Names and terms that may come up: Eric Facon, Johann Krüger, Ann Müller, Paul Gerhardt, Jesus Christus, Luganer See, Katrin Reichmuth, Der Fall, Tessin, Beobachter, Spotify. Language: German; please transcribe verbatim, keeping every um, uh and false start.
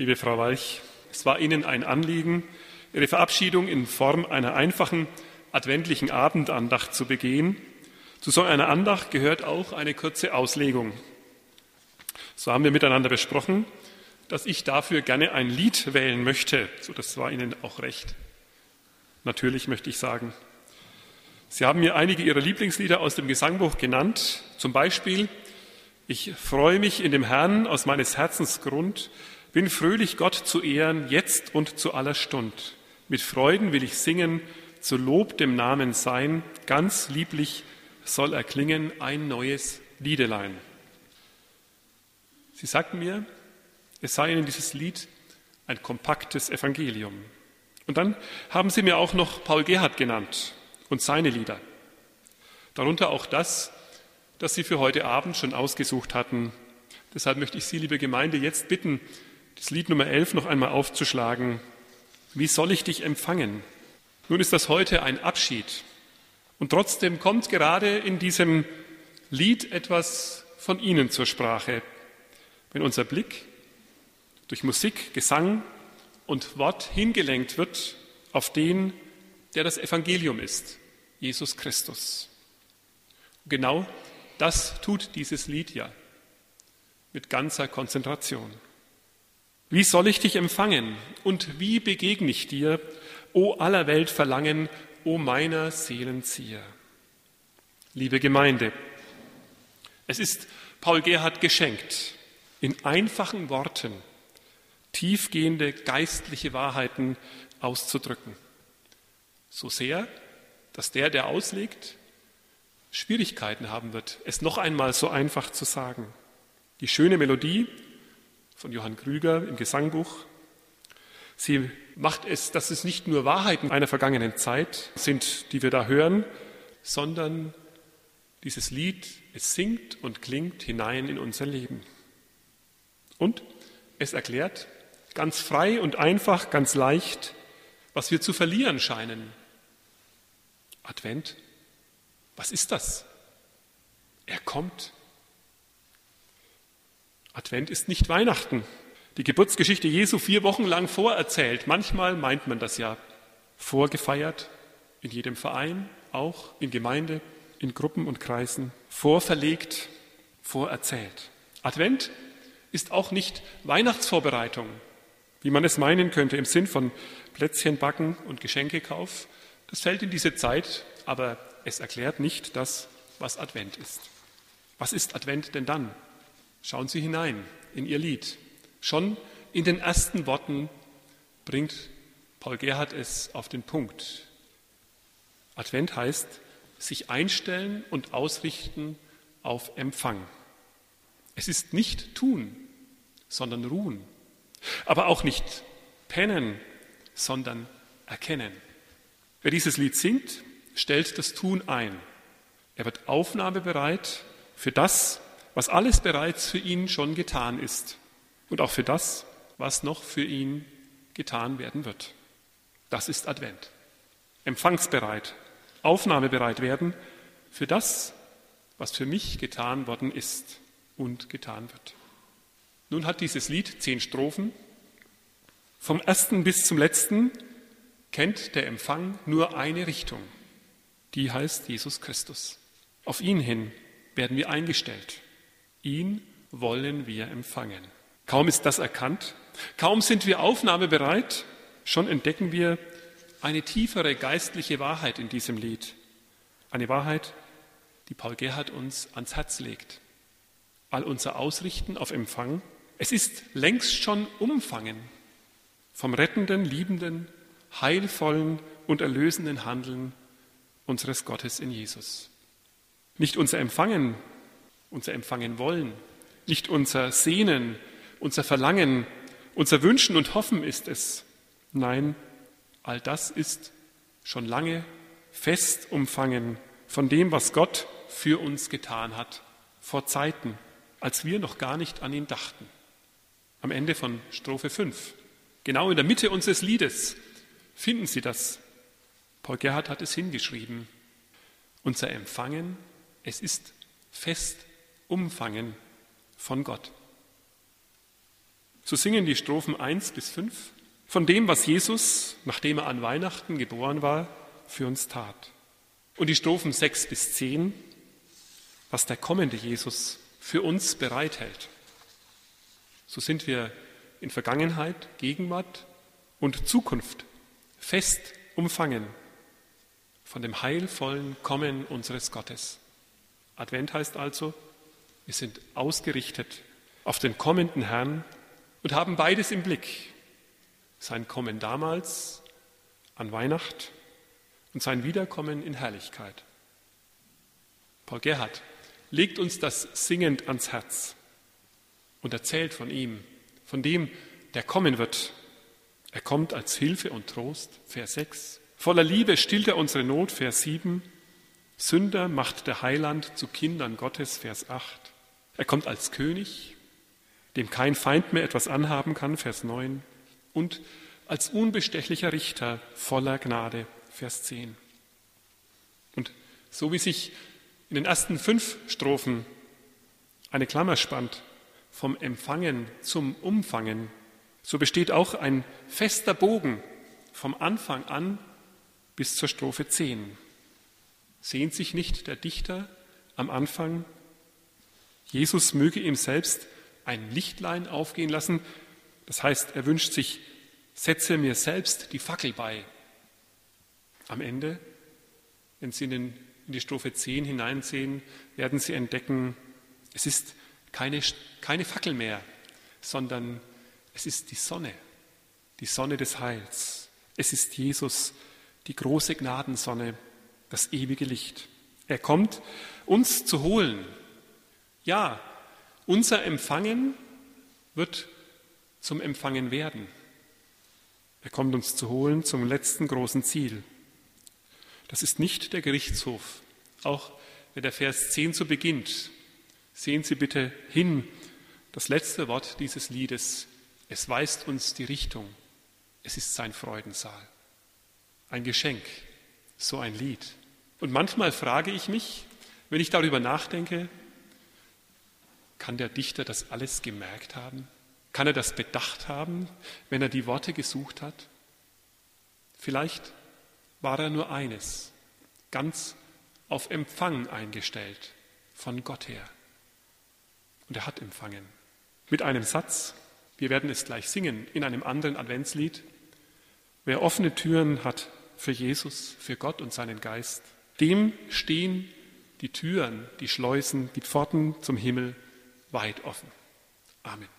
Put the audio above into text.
Liebe Frau Weich, es war Ihnen ein Anliegen, Ihre Verabschiedung in Form einer einfachen adventlichen Abendandacht zu begehen. Zu so einer Andacht gehört auch eine kurze Auslegung. So haben wir miteinander besprochen, dass ich dafür gerne ein Lied wählen möchte. So, das war Ihnen auch recht. Natürlich möchte ich sagen. Sie haben mir einige Ihrer Lieblingslieder aus dem Gesangbuch genannt. Zum Beispiel: Ich freue mich in dem Herrn aus meines Herzens Grund, bin fröhlich, Gott zu ehren, jetzt und zu aller Stund. Mit Freuden will ich singen, zu Lob dem Namen sein, ganz lieblich soll erklingen ein neues Liedelein. Sie sagten mir, es sei Ihnen dieses Lied ein kompaktes Evangelium. Und dann haben Sie mir auch noch Paul Gerhardt genannt und seine Lieder. Darunter auch das, das Sie für heute Abend schon ausgesucht hatten. Deshalb möchte ich Sie, liebe Gemeinde, jetzt bitten, das Lied Nummer elf noch einmal aufzuschlagen. Wie soll ich dich empfangen? Nun ist das heute ein Abschied. Und trotzdem kommt gerade in diesem Lied etwas von Ihnen zur Sprache. Wenn unser Blick durch Musik, Gesang und Wort hingelenkt wird auf den, der das Evangelium ist, Jesus Christus. Und genau das tut dieses Lied ja, mit ganzer Konzentration. Wie soll ich dich empfangen und wie begegne ich dir, o aller Welt Verlangen, o meiner Seelen Zier? Liebe Gemeinde, es ist Paul Gerhardt geschenkt, in einfachen Worten tiefgehende geistliche Wahrheiten auszudrücken. So sehr, dass der, der auslegt, Schwierigkeiten haben wird, es noch einmal so einfach zu sagen. Die schöne Melodie von Johann Krüger im Gesangbuch. Sie macht es, dass es nicht nur Wahrheiten einer vergangenen Zeit sind, die wir da hören, sondern dieses Lied, es singt und klingt hinein in unser Leben. Und es erklärt ganz frei und einfach, ganz leicht, was wir zu verlieren scheinen. Advent, was ist das? Er kommt. Advent ist nicht Weihnachten. Die Geburtsgeschichte Jesu vier Wochen lang vorerzählt. Manchmal meint man das ja. Vorgefeiert in jedem Verein, auch in Gemeinde, in Gruppen und Kreisen. Vorverlegt, vorerzählt. Advent ist auch nicht Weihnachtsvorbereitung, wie man es meinen könnte, im Sinn von Plätzchenbacken und Geschenkekauf. Das fällt in diese Zeit, aber es erklärt nicht das, was Advent ist. Was ist Advent denn dann? Schauen Sie hinein in Ihr Lied. Schon in den ersten Worten bringt Paul Gerhardt es auf den Punkt. Advent heißt, sich einstellen und ausrichten auf Empfang. Es ist nicht tun, sondern ruhen. Aber auch nicht pennen, sondern erkennen. Wer dieses Lied singt, stellt das Tun ein. Er wird aufnahmebereit für das, was alles bereits für ihn schon getan ist. Und auch für das, was noch für ihn getan werden wird. Das ist Advent. Empfangsbereit, aufnahmebereit werden für das, was für mich getan worden ist und getan wird. Nun hat dieses Lied zehn Strophen. Vom ersten bis zum letzten kennt der Empfang nur eine Richtung. Die heißt Jesus Christus. Auf ihn hin werden wir eingestellt. Ihn wollen wir empfangen. Kaum ist das erkannt, kaum sind wir aufnahmebereit, schon entdecken wir eine tiefere geistliche Wahrheit in diesem Lied. Eine Wahrheit, die Paul Gerhardt uns ans Herz legt. All unser Ausrichten auf Empfang, es ist längst schon umfangen vom rettenden, liebenden, heilvollen und erlösenden Handeln unseres Gottes in Jesus. Nicht unser Empfangen, unser Empfangen wollen, nicht unser Sehnen, unser Verlangen, unser Wünschen und Hoffen ist es. Nein, all das ist schon lange fest umfangen von dem, was Gott für uns getan hat, vor Zeiten, als wir noch gar nicht an ihn dachten. Am Ende von Strophe fünf, genau in der Mitte unseres Liedes, finden Sie das. Paul Gerhardt hat es hingeschrieben. Unser Empfangen, es ist fest umfangen von Gott. So singen die Strophen eins bis fünf von dem, was Jesus, nachdem er an Weihnachten geboren war, für uns tat. Und die Strophen sechs bis zehn, was der kommende Jesus für uns bereithält. So sind wir in Vergangenheit, Gegenwart und Zukunft fest umfangen von dem heilvollen Kommen unseres Gottes. Advent heißt also, wir sind ausgerichtet auf den kommenden Herrn und haben beides im Blick. Sein Kommen damals an Weihnacht und sein Wiederkommen in Herrlichkeit. Paul Gerhardt legt uns das singend ans Herz und erzählt von ihm, von dem, der kommen wird. Er kommt als Hilfe und Trost, Vers sechs. Voller Liebe stillt er unsere Not, Vers sieben. Sünder macht der Heiland zu Kindern Gottes, Vers acht. Er kommt als König, dem kein Feind mehr etwas anhaben kann, Vers neun. Und als unbestechlicher Richter voller Gnade, Vers zehn. Und so wie sich in den ersten fünf Strophen eine Klammer spannt, vom Empfangen zum Umfangen, so besteht auch ein fester Bogen vom Anfang an bis zur Strophe zehn. Sehnt sich nicht der Dichter am Anfang, Jesus möge ihm selbst ein Lichtlein aufgehen lassen, das heißt, er wünscht sich, setze mir selbst die Fackel bei. Am Ende, wenn Sie in, den, in die Strophe zehn hineinsehen, werden Sie entdecken, es ist keine, keine Fackel mehr, sondern es ist die Sonne, die Sonne des Heils. Es ist Jesus, die große Gnadensonne, das ewige Licht. Er kommt, uns zu holen. Ja, unser Empfangen wird zum Empfangen werden. Er kommt uns zu holen zum letzten großen Ziel. Das ist nicht der Gerichtshof, auch wenn der Vers zehn so beginnt. Sehen Sie bitte hin, das letzte Wort dieses Liedes, es weist uns die Richtung. Es ist sein Freudensaal. Ein Geschenk, so ein Lied. Und manchmal frage ich mich, wenn ich darüber nachdenke, kann der Dichter das alles gemerkt haben? Kann er das bedacht haben, wenn er die Worte gesucht hat? Vielleicht war er nur eines, ganz auf Empfang eingestellt, von Gott her. Und er hat empfangen. Mit einem Satz, wir werden es gleich singen, in einem anderen Adventslied. Wer offene Türen hat für Jesus, für Gott und seinen Geist, dem stehen die Türen, die Schleusen, die Pforten zum Himmel weit offen. Amen.